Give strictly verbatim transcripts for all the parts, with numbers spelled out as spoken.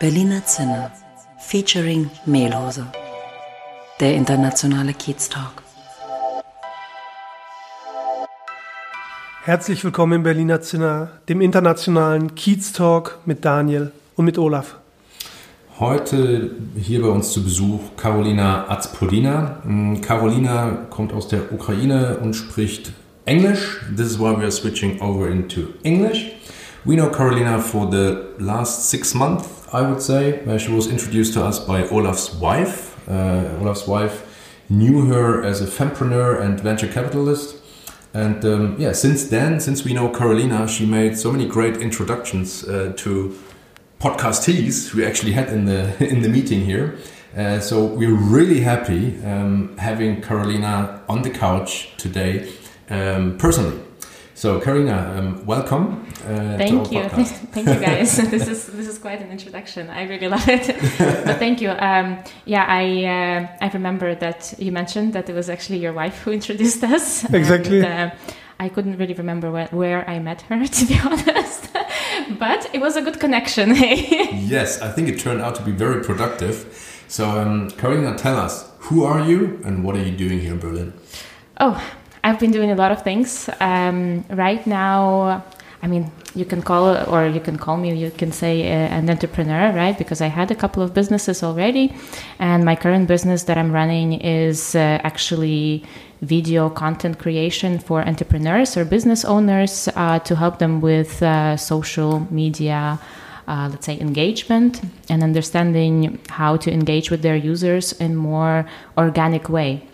Berliner Zimmer featuring Mehlhose. Der internationale Kiez-Talk. Herzlich willkommen im Berliner Zimmer, dem internationalen Kiez-Talk mit Daniel und mit Olaf. Heute hier bei uns zu Besuch Karolina Attspodina. Karolina kommt aus der Ukraine und spricht Englisch. This is why we are switching over into English. We know Karolina for the last six months, I would say. She was introduced to us by Olaf's wife. Uh, Olaf's wife knew her as a fempreneur and venture capitalist, and um, yeah, since then, since we know Karolina, she made so many great introductions uh, to podcastees we actually had in the in the meeting here. Uh, so we're really happy um, having Karolina on the couch today um, personally. So Karolina, um, welcome. Uh, thank to our you, thank you guys. this is this is quite an introduction. I really love it. But thank you. Um, yeah, I uh, I remember that you mentioned that it was actually your wife who introduced us. Exactly. And, uh, I couldn't really remember where, where I met her, to be honest. But it was a good connection. Yes, I think it turned out to be very productive. So um, Karolina, tell us, who are you and what are you doing here in Berlin? Oh. I've been doing a lot of things um, right now. I mean, you can call or you can call me. You can say uh, an entrepreneur, right? Because I had a couple of businesses already, and my current business that I'm running is uh, actually video content creation for entrepreneurs or business owners uh, to help them with uh, social media, uh, let's say, engagement and understanding how to engage with their users in more organic way,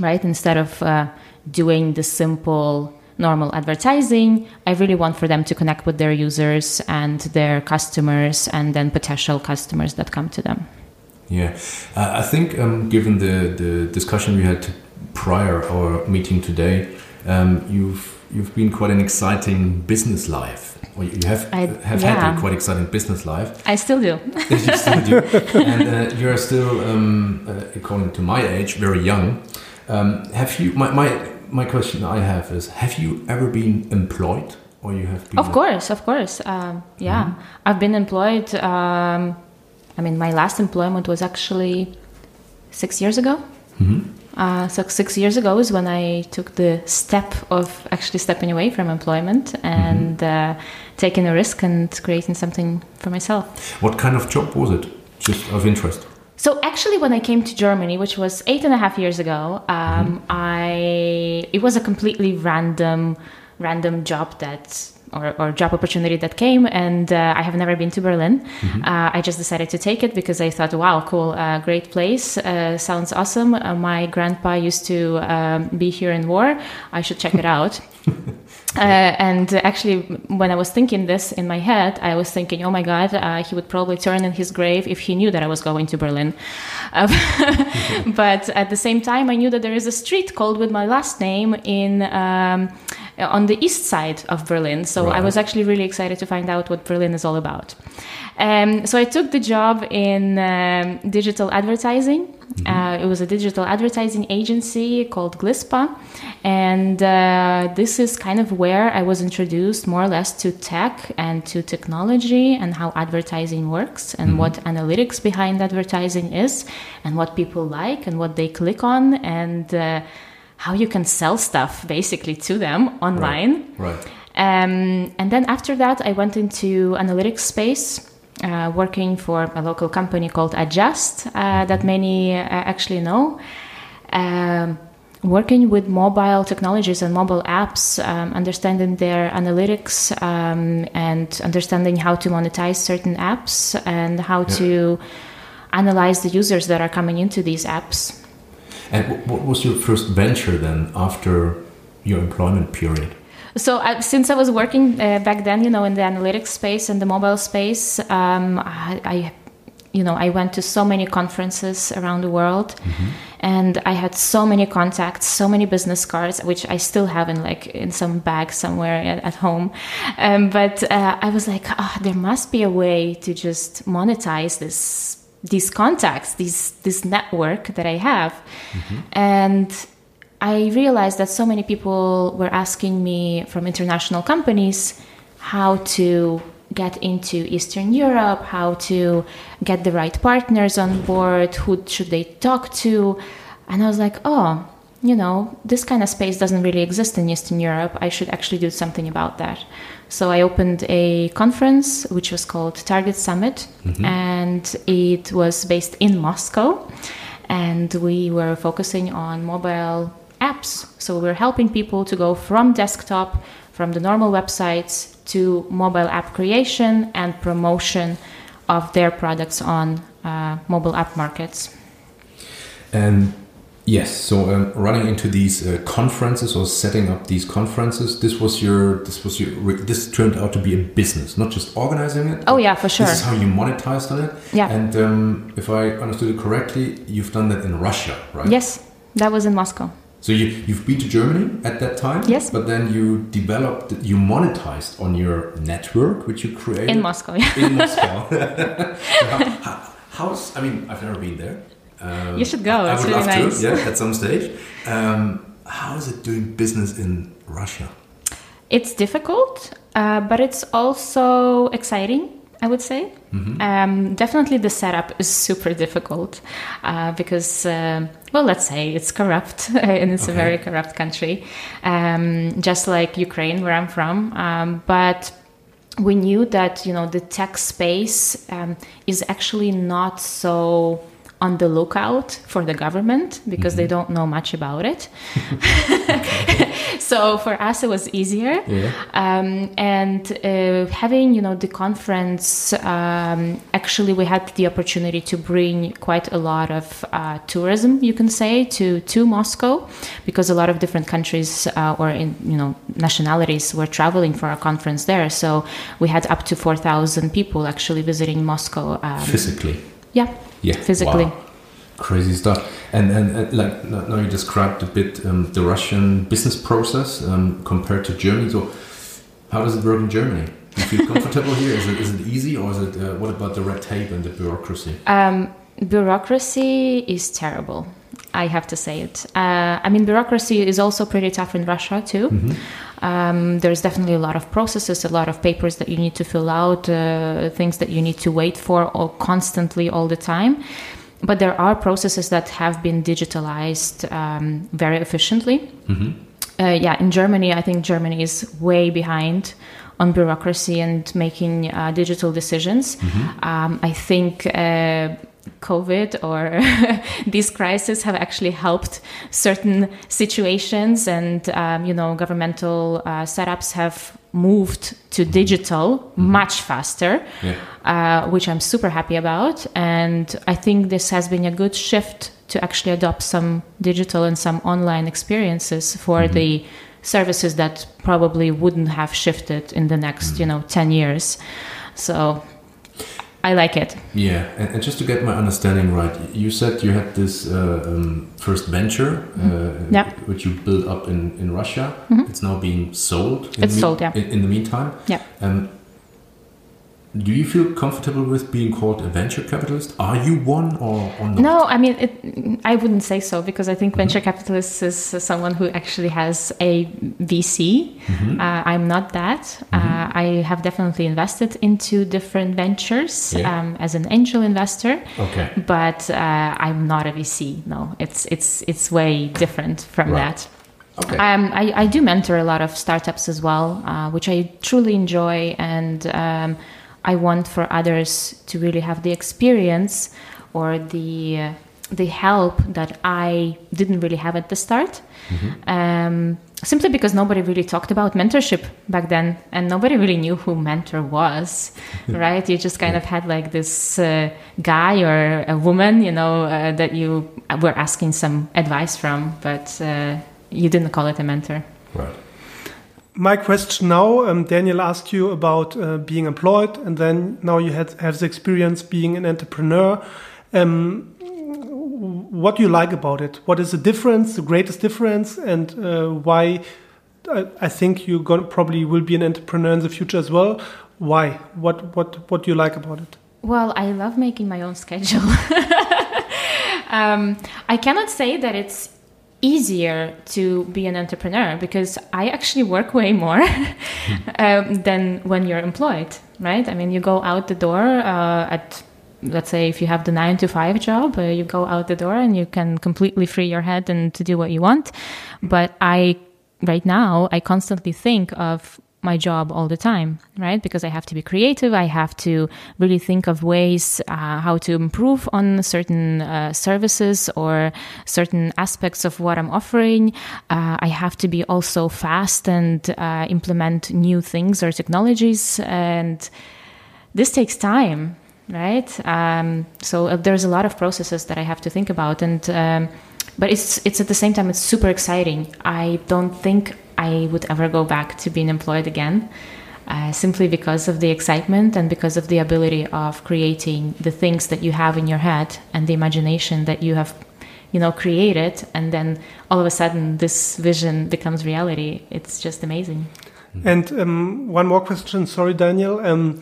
right? Instead of uh, doing the simple normal advertising, I really want for them to connect with their users and their customers and then potential customers that come to them. Yeah, uh, I think um, given the, the discussion we had prior our meeting today, um, you've you've been quite an exciting business life. Or you have I, have yeah. had a quite exciting business life. I still do. You still do, and uh, you are still, um, uh, according to my age, very young. Um, have you? My, my my question I have is: have you ever been employed, or you have been? Of course, of course. Um, yeah, mm-hmm. I've been employed. Um, I mean, my last employment was actually six years ago. Mm-hmm. Uh, so six years ago is when I took the step of actually stepping away from employment and mm-hmm. uh, taking a risk and creating something for myself. What kind of job was it? Just of interest. So actually, when I came to Germany, which was eight and a half years ago, um, I it was a completely random, random job that or, or job opportunity that came, and uh, I have never been to Berlin. Mm-hmm. Uh, I just decided to take it because I thought, wow, cool, uh, great place, uh, sounds awesome. Uh, my grandpa used to um, be here in war. I should check it out. Uh, and actually, when I was thinking this in my head, I was thinking, oh my God, uh, he would probably turn in his grave if he knew that I was going to Berlin. Uh, but at the same time, I knew that there is a street called with my last name in um, on the east side of Berlin. So right. I was actually really excited to find out what Berlin is all about. Um, so I took the job in um, digital advertising. Mm-hmm. Uh, it was a digital advertising agency called Glispa, and uh, this is kind of where I was introduced more or less to tech and to technology and how advertising works and mm-hmm. what analytics behind advertising is and what people like and what they click on and uh, how you can sell stuff basically to them online. Right. Right. Um, and then after that, I went into analytics space. Uh, working for a local company called Adjust uh, that many uh, actually know. Um, working with mobile technologies and mobile apps, um, understanding their analytics um, and understanding how to monetize certain apps and how yeah. to analyze the users that are coming into these apps. And what was your first venture then after your employment period? So uh, since I was working uh, back then, you know, in the analytics space and the mobile space, um, I, I, you know, I went to so many conferences around the world. Mm-hmm. And I had so many contacts, so many business cards, which I still have in like in some bag somewhere at, at home. Um, but uh, I was like, oh, there must be a way to just monetize this, these contacts, these this network that I have. Mm-hmm. And I realized that so many people were asking me from international companies how to get into Eastern Europe, how to get the right partners on board, who should they talk to. And I was like, oh, you know, this kind of space doesn't really exist in Eastern Europe. I should actually do something about that. So I opened a conference, which was called Target Summit, mm-hmm. and it was based in Moscow. And we were focusing on mobile apps. So we were helping people to go from desktop, from the normal websites, to mobile app creation and promotion of their products on uh, mobile app markets. And yes, so um, running into these uh, conferences or setting up these conferences, this was your, this was your, this turned out to be a business, not just organizing it. Oh yeah, for sure. This is how you monetized on it. Yeah. And um, if I understood it correctly, you've done that in Russia, right? Yes, that was in Moscow. So you, you've been to Germany at that time, yes. But then you developed, you monetized on your network, which you created in Moscow. Yeah. In Moscow. So how, how, how's? I mean, I've never been there. Um, you should go. I, I it's would really love nice. To, yeah, at some stage. Um, how is it doing business in Russia? It's difficult, uh, but it's also exciting, I would say. Mm-hmm. Um, definitely the setup is super difficult uh, because, uh, well, let's say it's corrupt and it's okay. A very corrupt country, um, just like Ukraine, where I'm from. Um, but we knew that, you know, the tech space um, is actually not so on the lookout for the government because mm-hmm. they don't know much about it. So for us, it was easier. Yeah. Um, and uh, having, you know, the conference, um, actually we had the opportunity to bring quite a lot of uh, tourism, you can say, to, to Moscow, because a lot of different countries uh, or, in, you know, nationalities were traveling for our conference there. So we had up to four thousand people actually visiting Moscow. Um, Physically? Yeah. Yeah, physically. Wow. Crazy stuff. And, and, and like now you described a bit um, the Russian business process um, compared to Germany. So how does it work in Germany? Do you feel comfortable here? Is it, is it easy, or is it? Uh, what about the red tape and the bureaucracy? Um, bureaucracy is terrible. I have to say it. Uh, I mean, bureaucracy is also pretty tough in Russia too. Mm-hmm. Um, there's definitely a lot of processes, a lot of papers that you need to fill out, uh, things that you need to wait for all, constantly all the time. But there are processes that have been digitalized um, very efficiently. Mm-hmm. Uh, yeah, in Germany, I think Germany is way behind on bureaucracy and making uh, digital decisions. Mm-hmm. Um, I think... Uh, COVID or these crises have actually helped certain situations, and um, you know, governmental uh, setups have moved to digital mm-hmm. much faster, yeah. uh, which I'm super happy about. And I think this has been a good shift to actually adopt some digital and some online experiences for mm-hmm. the services that probably wouldn't have shifted in the next, mm-hmm. you know, ten years. So I like it. Yeah, and, and just to get my understanding right, you said you had this uh, um, first venture, uh, yeah. which you built up in, in Russia. Mm-hmm. It's now being sold. In it's the, sold, yeah. In, in the meantime. Yeah. Um, do you feel comfortable with being called a venture capitalist? Are you one or, or not? No, I mean, it, I wouldn't say so, because I think mm-hmm. venture capitalist is someone who actually has a V C. Mm-hmm. Uh, I'm not that. Mm-hmm. Uh, I have definitely invested into different ventures yeah. um, as an angel investor. Okay. But uh, I'm not a V C. No, it's it's it's way different from right. that. Okay. Um, I, I do mentor a lot of startups as well, uh, which I truly enjoy, and um, I want for others to really have the experience or the uh, the help that I didn't really have at the start, mm-hmm. um, simply because nobody really talked about mentorship back then, and nobody really knew who mentor was, right? You just kind yeah. of had like this uh, guy or a woman, you know, uh, that you were asking some advice from, but uh, you didn't call it a mentor. Right. My question now, um, Daniel asked you about uh, being employed, and then now you had, have the experience being an entrepreneur. Um, what do you like about it? What is the difference, the greatest difference, and uh, why I, I think you gonna, probably will be an entrepreneur in the future as well. Why? What what what do you like about it? Well, I love making my own schedule. um, I cannot say that it's easier to be an entrepreneur because I actually work way more um, than when you're employed, right? I mean, you go out the door uh, at, let's say, if you have the nine to five job, uh, you go out the door and you can completely free your head and to do what you want. But I, right now, I constantly think of my job all the time, right? Because I have to be creative. I have to really think of ways uh, how to improve on certain uh, services or certain aspects of what I'm offering. Uh, I have to be also fast and uh, implement new things or technologies. And this takes time, right? Um, so uh, there's a lot of processes that I have to think about. And um, but it's it's at the same time, it's super exciting. I don't think I would ever go back to being employed again, uh, simply because of the excitement and because of the ability of creating the things that you have in your head and the imagination that you have, you know, created. And then all of a sudden this vision becomes reality. It's just amazing. And um, one more question. Sorry, Daniel. Um,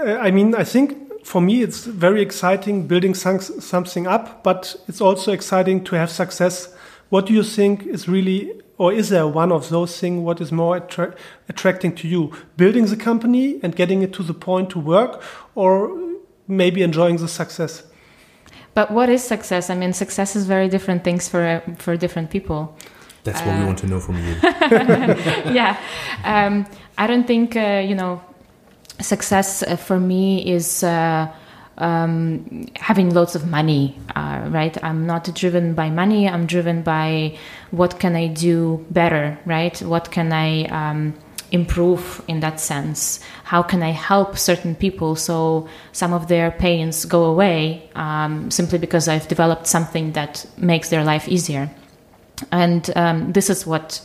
I mean, I think for me, it's very exciting building something up, but it's also exciting to have success. What do you think is really, or is there one of those things what is more attra- attracting to you? Building the company and getting it to the point to work, or maybe enjoying the success? But what is success? I mean, success is very different things for for different people. That's uh, what we want to know from you. Yeah. Um, I don't think, uh, you know, success uh, for me is... Uh, Um, having lots of money, uh, right? I'm not driven by money. I'm driven by what can I do better, right? What can I um, improve in that sense? How can I help certain people so some of their pains go away um, simply because I've developed something that makes their life easier? And um, this is what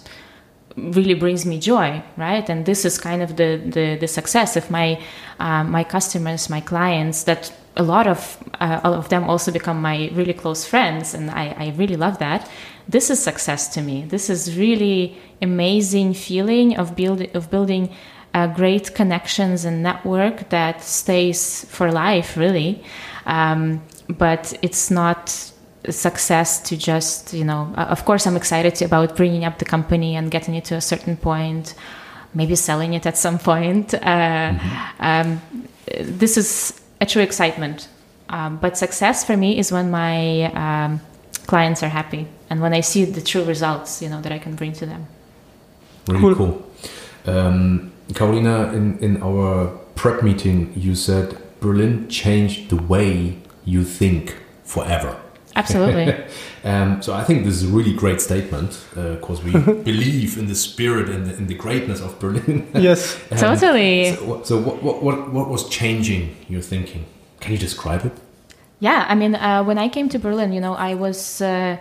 really brings me joy, right? And this is kind of the the, the success of my uh, my customers, my clients, that a lot of uh, all of them also become my really close friends, and I, I really love that. This is success to me. This is really amazing feeling of build of building uh, great connections and network that stays for life, really. Um, but it's not success to just, you know, of course I'm excited about bringing up the company and getting it to a certain point, maybe selling it at some point. Uh, um, this is a true excitement. Um, but success for me is when my um, clients are happy and when I see the true results, you know, that I can bring to them. Really cool. cool. Um, Karolina, in, in our prep meeting, you said Berlin changed the way you think forever. Absolutely. um, so I think this is a really great statement because uh, we believe in the spirit and the, in the greatness of Berlin. Yes, um, totally. So, so what, what, what, what was changing your thinking? Can you describe it? Yeah, I mean, uh, when I came to Berlin, you know, I was uh,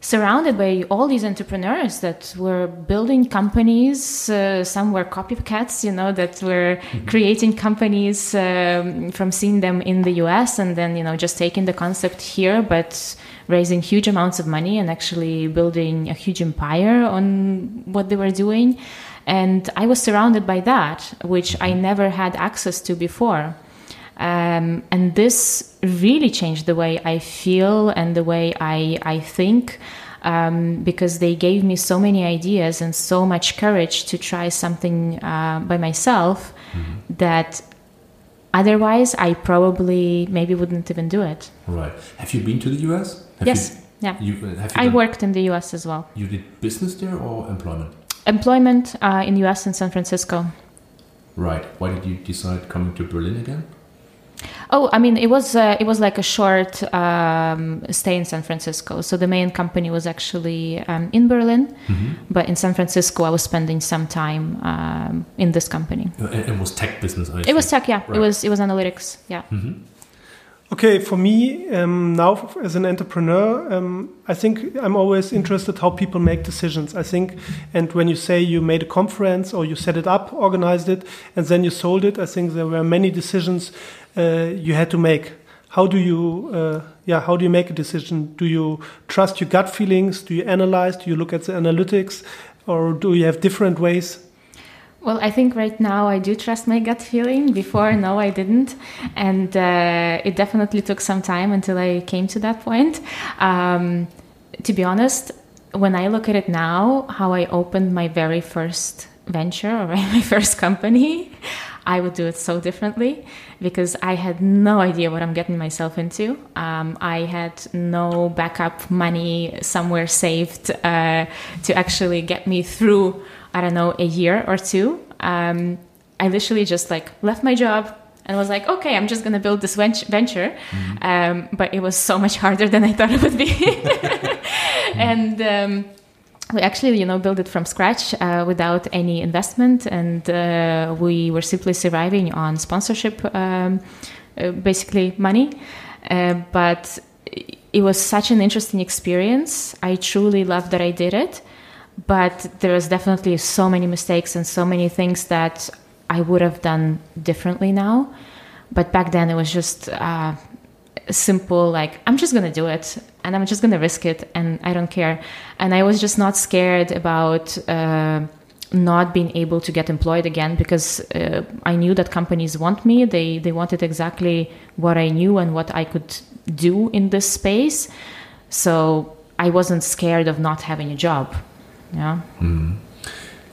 surrounded by all these entrepreneurs that were building companies. Uh, some were copycats, you know, that were mm-hmm. creating companies um, from seeing them in the U S and then, you know, just taking the concept here, but raising huge amounts of money and actually building a huge empire on what they were doing. And I was surrounded by that, which I never had access to before. Um, and this really changed the way I feel and the way I, I think, um, because they gave me so many ideas and so much courage to try something uh, by myself mm-hmm. that otherwise I probably maybe wouldn't even do it. Right. Have you been to the U S? Have yes. You, yeah. You, have you I done, worked in the U S as well. You did business there or employment? Employment uh, in the U S in San Francisco. Right. Why did you decide coming to Berlin again? Oh, I mean, it was uh, it was like a short um, stay in San Francisco. So the main company was actually um, in Berlin, mm-hmm. but in San Francisco I was spending some time um, in this company. It was tech business, I think. It was tech, yeah. Right. It was it was analytics, yeah. Mm-hmm. Okay, for me um, now as an entrepreneur, um, I think I'm always interested how people make decisions. I think, and when you say you made a conference or you set it up, organized it, and then you sold it, I think there were many decisions uh, you had to make. how do you uh, yeah how do you make a decision? Do you trust your gut feelings? Do you analyze? Do you look at the analytics, or do you have different ways? Well, I think right now I do trust my gut feeling. Before, no, I didn't. And uh, it definitely took some time until I came to that point. Um, to be honest, when I look at it now, how I opened my very first venture or my first company, I would do it so differently because I had no idea what I'm getting myself into. Um, I had no backup money somewhere saved uh, to actually get me through, I don't know, a year or two. Um, I literally just like left my job and was like, okay, I'm just going to build this venture. Mm-hmm. Um, but it was so much harder than I thought it would be. and um, we actually, you know, built it from scratch uh, without any investment. And uh, we were simply surviving on sponsorship, um, uh, basically money. Uh, but it was such an interesting experience. I truly loved that I did it. But there was definitely so many mistakes and so many things that I would have done differently now. But back then it was just uh, simple, like, I'm just going to do it and I'm just going to risk it and I don't care. And I was just not scared about uh, not being able to get employed again because uh, I knew that companies want me. They, they wanted exactly what I knew and what I could do in this space. So I wasn't scared of not having a job. Yeah. Mm.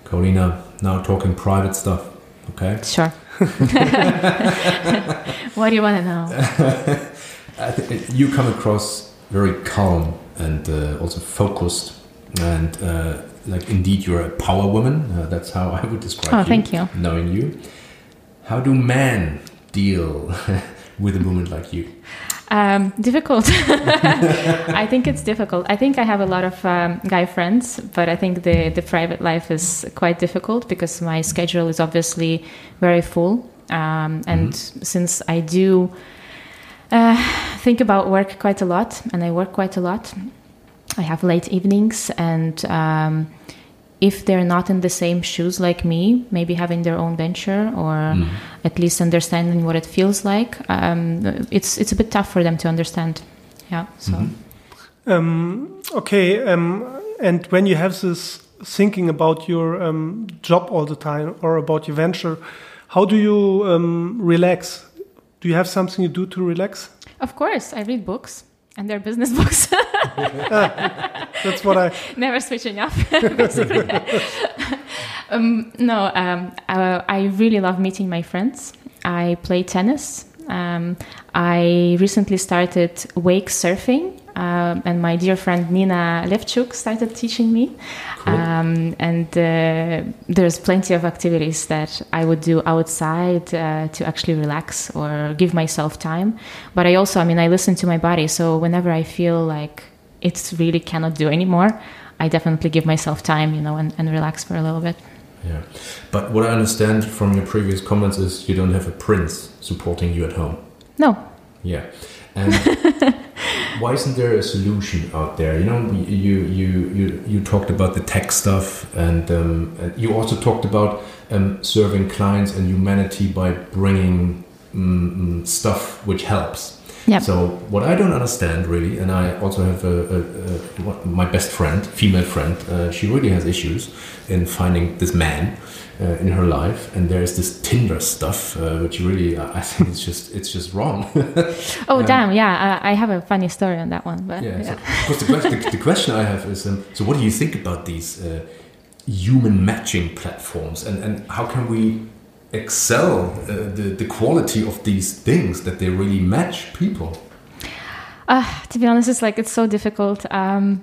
Karolina, now talking private stuff, okay? Sure. What do you want to know? I th- you come across very calm and uh, also focused, and uh, like indeed you're a power woman. Uh, that's how I would describe oh, you. Oh, thank you. Knowing you, how do men deal with a woman like you? Um, difficult. I think it's difficult. I think I have a lot of um, guy friends, but I think the, the private life is quite difficult because my schedule is obviously very full. Um, and mm-hmm. since I do uh, think about work quite a lot and I work quite a lot, I have late evenings. And um, if they're not in the same shoes like me, maybe having their own venture or mm. at least understanding what it feels like, um, it's it's a bit tough for them to understand. Yeah. So. Mm-hmm. Um, okay. Um, and when you have this thinking about your um, job all the time or about your venture, how do you um, relax? Do you have something you do to relax? Of course, I read books. And their business books. ah, that's what I... Never switching up, basically. um, no, um, I, I really love meeting my friends. I play tennis. Um, I recently started wake surfing. Um, and my dear friend Nina Levchuk started teaching me. Cool. Um, and uh, there's plenty of activities that I would do outside uh, to actually relax or give myself time. But I also, I mean, I listen to my body. So whenever I feel like it's really cannot do anymore, I definitely give myself time, you know, and, and relax for a little bit. Yeah. But what I understand from your previous comments is you don't have a prince supporting you at home. No. Yeah. And why isn't there a solution out there? You know, you you you, you talked about the tech stuff, and, um, and you also talked about um, serving clients and humanity by bringing um, stuff which helps. Yep. So what I don't understand really, and I also have a, a, a, my best friend, female friend, uh, she really has issues in finding this man uh, in her life, and there is this Tinder stuff, uh, which really I think it's just it's just wrong. oh um, damn! Yeah, I, I have a funny story on that one. But yeah, yeah. So, of course, the question, the, the question I have is: um, so what do you think about these uh, human matching platforms, and, and how can we excel uh, the, the quality of these things that they really match people? Uh, to be honest, it's like it's so difficult. Um,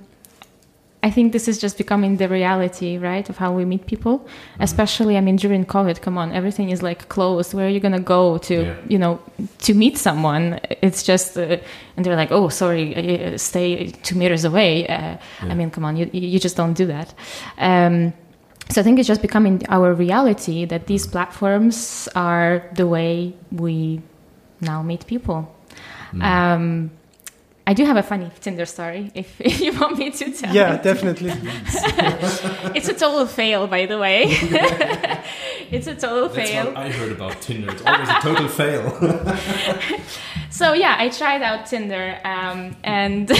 I think this is just becoming the reality, right, of how we meet people. Mm-hmm. Especially, I mean, during COVID, come on, everything is like closed. Where are you going to go to, yeah. you know, to meet someone? It's just, uh, and they're like, oh, sorry, uh, stay two meters away. Uh, yeah. I mean, come on, you you just don't do that. Um, So I think it's just becoming our reality that these platforms are the way we now meet people. Mm. Um, I do have a funny Tinder story, if, if you want me to tell. Yeah, it. Definitely. It's a total fail, by the way. It's a total That's fail. That's what I heard about Tinder. It's always a total fail. So yeah, I tried out Tinder, um, and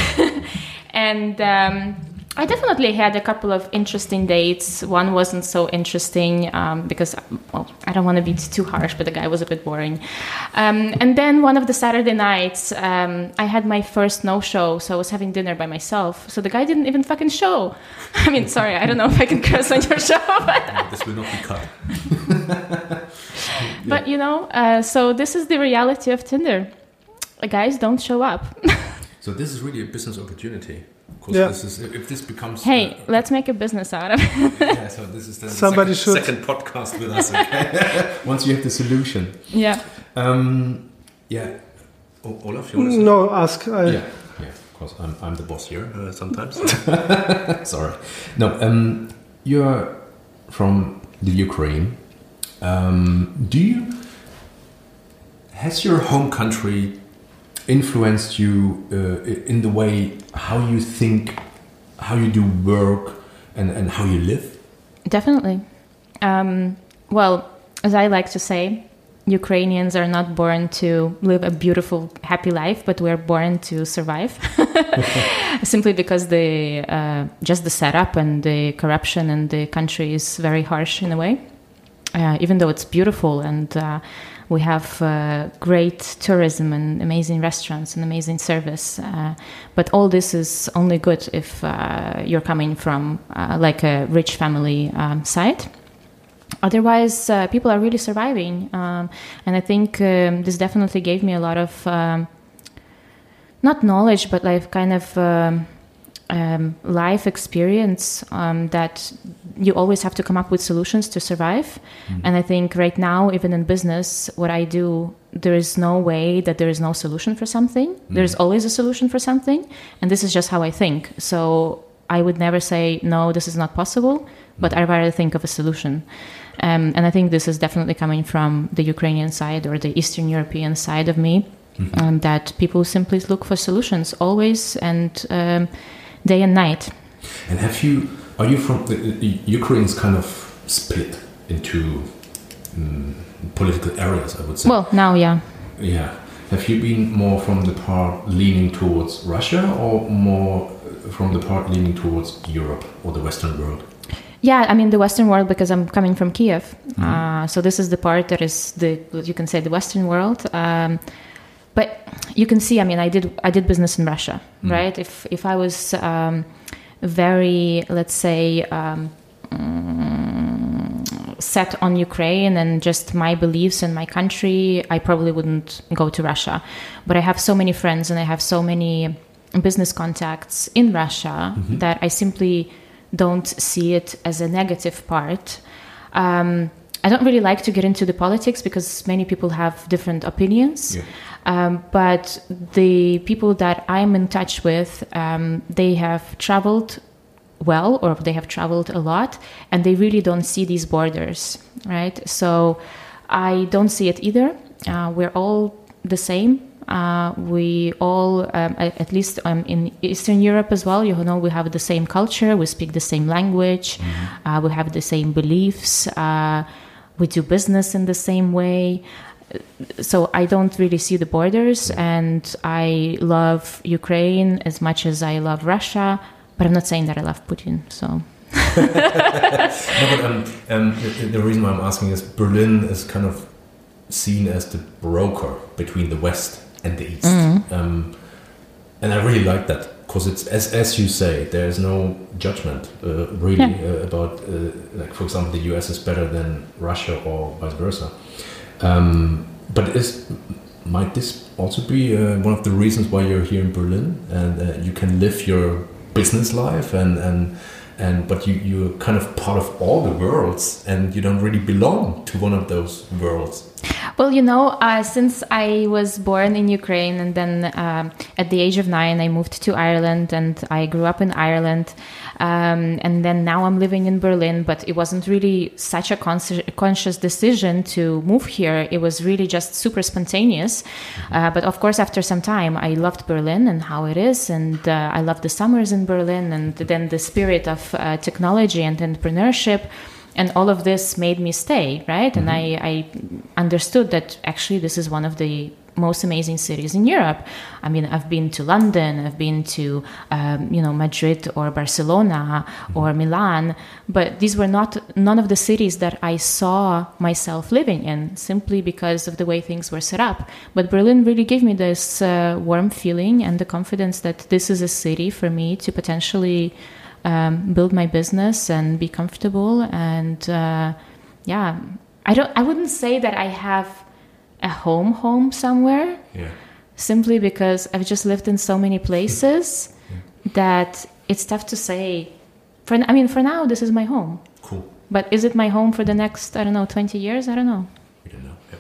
and um, I definitely had a couple of interesting dates. One wasn't so interesting um, because, well, I don't want to be too harsh, but the guy was a bit boring. Um, and then one of the Saturday nights, um, I had my first no-show, so I was having dinner by myself. So the guy didn't even fucking show. I mean, sorry, I don't know if I can curse on your show. But no, this will not be cut. But, you know, uh, so this is the reality of Tinder. Guys don't show up. So this is really a business opportunity. Yeah. This is, if this becomes hey, uh, let's make a business out of it. Yeah, so this is the second, second podcast with us. Okay? Once you have the solution. Yeah. Um, yeah. O- Olaf, you want to say? No, ask. I... Yeah, yeah, of course. I'm, I'm the boss here uh, sometimes. Sorry. No, um, you're from the Ukraine. Um, do you... Has your home country... influenced you uh, in the way how you think, how you do work, and, and how you live? Definitely. Um, well, as I like to say, Ukrainians are not born to live a beautiful, happy life, but we're born to survive. Simply because the uh, just the setup and the corruption in the country is very harsh in a way. Uh, even though it's beautiful and... Uh, We have uh, great tourism and amazing restaurants and amazing service. Uh, but all this is only good if uh, you're coming from uh, like a rich family um, side. Otherwise, uh, people are really surviving. Um, and I think um, this definitely gave me a lot of, um, not knowledge, but like kind of um, um, life experience um, that... You always have to come up with solutions to survive. Mm-hmm. And I think right now, even in business, what I do, there is no way that there is no solution for something. Mm-hmm. There's always a solution for something. And this is just how I think. So I would never say, no, this is not possible, mm-hmm. but I rather think of a solution. Um, and I think this is definitely coming from the Ukrainian side or the Eastern European side of me, mm-hmm. um, that people simply look for solutions always and um, day and night. And have you... Are you from... The, the Ukraine's kind of split into um, political areas, I would say. Well, now, yeah. Yeah. Have you been more from the part leaning towards Russia or more from the part leaning towards Europe or the Western world? Yeah, I mean, the Western world, because I'm coming from Kiev. Mm-hmm. Uh, so this is the part that is, the you can say, the Western world. Um, but you can see, I mean, I did I did business in Russia, mm-hmm. right? If, if I was... Um, very, let's say, um, set on Ukraine and just my beliefs in my country, I probably wouldn't go to Russia. But I have so many friends and I have so many business contacts in Russia mm-hmm. that I simply don't see it as a negative part. Um, I don't really like to get into the politics because many people have different opinions. Yeah. Um, but the people that I'm in touch with, um, they have traveled well, or they have traveled a lot, and they really don't see these borders, right? So I don't see it either. Uh, we're all the same. Uh, we all, um, at least um, in Eastern Europe as well, you know, we have the same culture, we speak the same language, mm-hmm. uh, we have the same beliefs, uh, we do business in the same way. So I don't really see the borders, and I love Ukraine as much as I love Russia, but I'm not saying that I love Putin, so... No, but, um, um, the reason why I'm asking is Berlin is kind of seen as the broker between the West and the East. Mm-hmm. Um, and I really like that, because it's, as as you say, there's no judgment uh, really yeah. uh, about, uh, like, for example, the U S is better than Russia or vice versa. Um, but is, might this also be uh, one of the reasons why you're here in Berlin and uh, you can live your business life and, and, and but you, you're kind of part of all the worlds and you don't really belong to one of those worlds? Well, you know, uh, since I was born in Ukraine and then uh, at the age of nine, I moved to Ireland and I grew up in Ireland. Um, and then now I'm living in Berlin, but it wasn't really such a cons- conscious decision to move here. It was really just super spontaneous. Uh, but of course, after some time, I loved Berlin and how it is. And uh, I loved the summers in Berlin and then the spirit of uh, technology and entrepreneurship. And all of this made me stay, right? Mm-hmm. And I, I understood that actually this is one of the most amazing cities in Europe. I mean, I've been to London, I've been to, um, you know, Madrid or Barcelona or Milan, but these were not none of the cities that I saw myself living in simply because of the way things were set up. But Berlin really gave me this uh, warm feeling and the confidence that this is a city for me to potentially Um, build my business and be comfortable. And uh, yeah, I don't. I wouldn't say that I have a home, home somewhere. Yeah. Simply because I've just lived in so many places yeah. that it's tough to say. For I mean, for now, this is my home. Cool. But is it my home for the next, I don't know, twenty years? I don't know. We don't know. Yeah.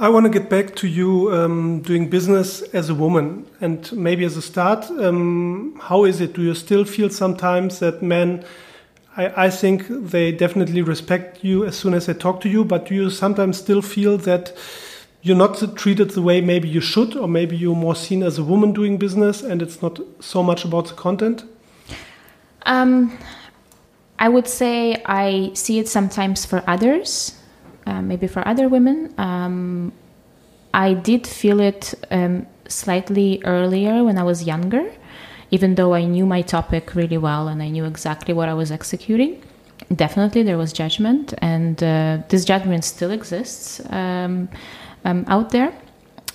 I want to get back to you um, doing business as a woman, and maybe as a start, um, how is it? Do you still feel sometimes that men, I, I think they definitely respect you as soon as they talk to you, but do you sometimes still feel that you're not treated the way maybe you should, or maybe you're more seen as a woman doing business and it's not so much about the content? Um, I would say I see it sometimes for others. Uh, maybe for other women, um, I did feel it um, slightly earlier when I was younger, even though I knew my topic really well and I knew exactly what I was executing. Definitely there was judgment, and uh, this judgment still exists um, um, out there.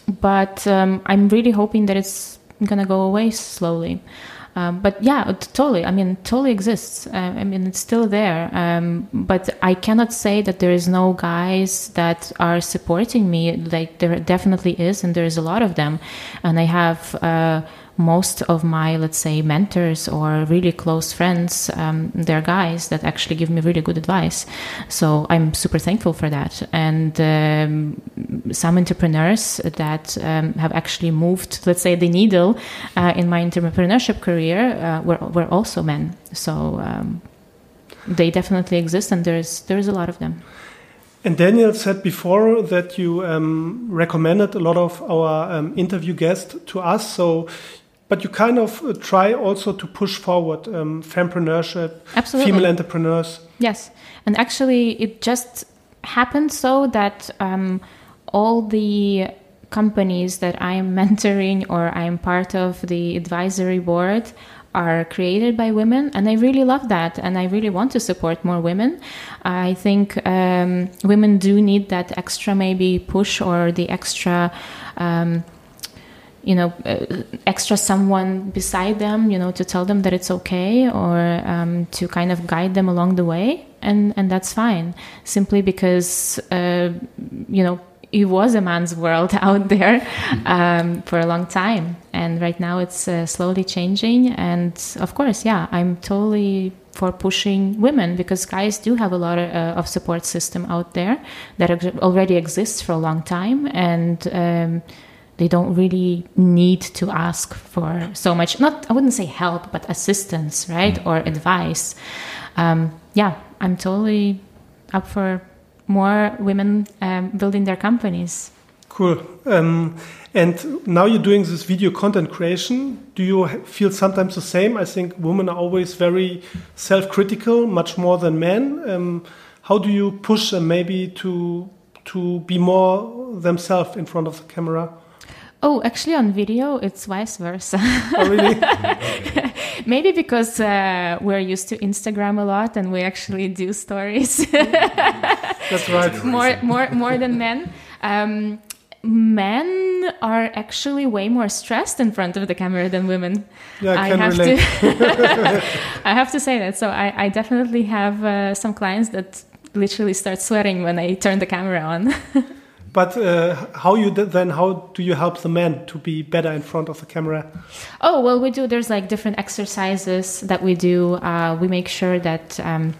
But um, I'm really hoping that it's going to go away slowly. Um, but yeah, totally. I mean, totally exists. Uh, I mean, it's still there. Um, but I cannot say that there is no guys that are supporting me. Like there definitely is, and there is a lot of them. And I have uh, most of my, let's say, mentors or really close friends. Um, they're guys that actually give me really good advice. So I'm super thankful for that. And um, some entrepreneurs that um, have actually moved, let's say, the needle uh, in my entrepreneurship career. Uh, we're, we're also men, so um, they definitely exist, and there's there's a lot of them. And Daniel said before that you um, recommended a lot of our um, interview guests to us, so but you kind of try also to push forward um, fempreneurship, Absolutely. Female entrepreneurs. Yes, and actually it just happened so that um, all the companies that I'm mentoring or I'm part of the advisory board are created by women, and I really love that, and I really want to support more women. I think um, women do need that extra maybe push or the extra um, you know uh, extra someone beside them, you know, to tell them that it's okay, or um, to kind of guide them along the way, and and that's fine, simply because uh, you know it was a man's world out there um, for a long time. And right now it's uh, slowly changing. And of course, yeah, I'm totally for pushing women, because guys do have a lot of, uh, of support system out there that already exists for a long time. And um, they don't really need to ask for so much, not, I wouldn't say help, but assistance, right? Or advice. Um, yeah, I'm totally up for more women um, building their companies. Cool. Um, and now you're doing this video content creation. Do you feel sometimes the same? I think women are always very self-critical, much more than men. Um, how do you push them maybe to to be more themselves in front of the camera? Oh, actually on video, it's vice versa. Oh, really? Maybe because uh, we're used to Instagram a lot, and we actually do stories. That's right. More, more, more than men. Um, men are actually way more stressed in front of the camera than women. Yeah, I, I can have relate. To I have to say that. So I, I definitely have uh, some clients that literally start sweating when I turn the camera on. But uh, how you then? How do you help the men to be better in front of the camera? Oh well, we do. There's like different exercises that we do. Uh, we make sure that um,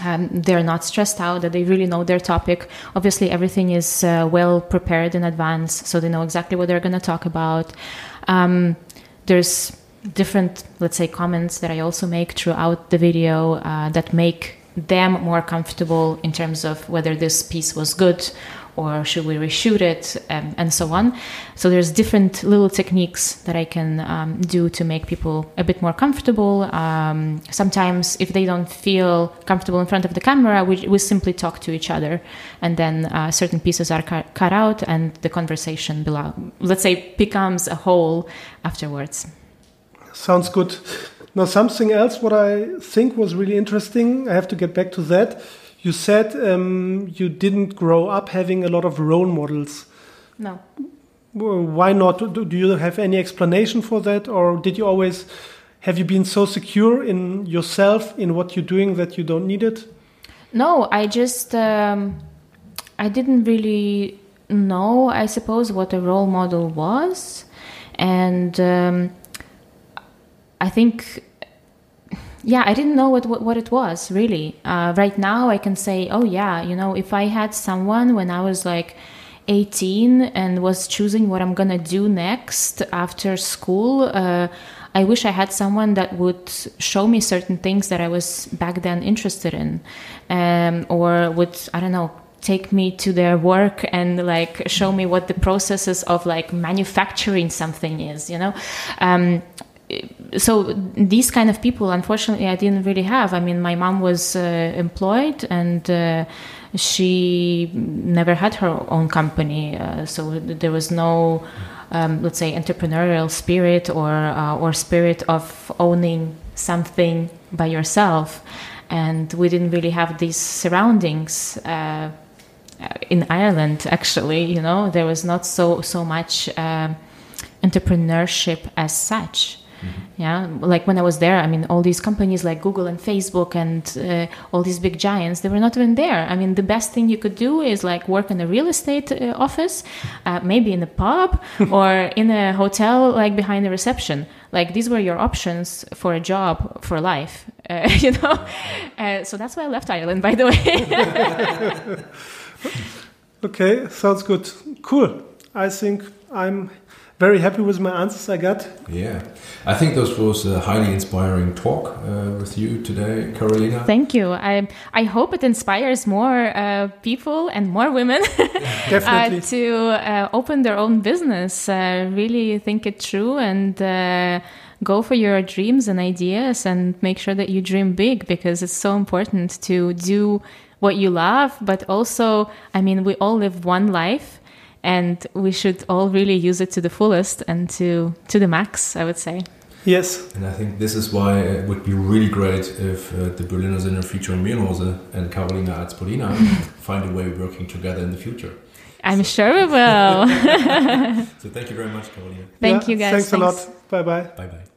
um, they're not stressed out, that they really know their topic. Obviously, everything is uh, well prepared in advance, so they know exactly what they're going to talk about. Um, there's different, let's say, comments that I also make throughout the video uh, that make them more comfortable in terms of whether this piece was good or should we reshoot it, um, and so on. So there's different little techniques that I can um, do to make people a bit more comfortable. Um, sometimes if they don't feel comfortable in front of the camera, we, we simply talk to each other, and then uh, certain pieces are cu- cut out and the conversation below, let's say, becomes a whole afterwards. Sounds good. Now, something else what I think was really interesting, I have to get back to that. You said um, you didn't grow up having a lot of role models. No. Why not? Do you have any explanation for that? Or did you always, have you been so secure in yourself, in what you're doing, that you don't need it? No, I just, um, I didn't really know, I suppose, what a role model was. And Um, I think, yeah, I didn't know what what, what it was, really. Uh, right now, I can say, oh, yeah, you know, if I had someone when I was like eighteen and was choosing what I'm going to do next after school, uh, I wish I had someone that would show me certain things that I was back then interested in, um, or would, I don't know, take me to their work and like show me what the processes of like manufacturing something is, you know. Um So these kind of people, unfortunately, I didn't really have. I mean, my mom was uh, employed, and uh, she never had her own company. Uh, so there was no, um, let's say, entrepreneurial spirit or uh, or spirit of owning something by yourself. And we didn't really have these surroundings uh, in Ireland. Actually, you know, there was not so so much uh, entrepreneurship as such. Yeah, like when I was there, I mean, all these companies like Google and Facebook and uh, all these big giants, they were not even there. I mean, the best thing you could do is like work in a real estate uh, office, uh, maybe in a pub or in a hotel, like behind the reception. Like these were your options for a job, for life, uh, you know. Uh, so that's why I left Ireland, by the way. Okay, sounds good. Cool. I think I'm very happy with my answers I got. Yeah, I think this was a highly inspiring talk uh, with you today, Karolina. Thank you. I I hope it inspires more uh, people and more women Definitely. uh, to uh, open their own business, uh, really think it through, and uh, go for your dreams and ideas, and make sure that you dream big, because it's so important to do what you love. But also, I mean, we all live one life, and we should all really use it to the fullest and to, to the max, I would say. Yes. And I think this is why it would be really great if uh, the Berliner Zimmer featuring Mienhose and Karolina Attspodina find a way of working together in the future. I'm so. sure we will. So thank you very much, Karolina. Thank yeah, you guys. Thanks, thanks a lot. Bye-bye. Bye-bye.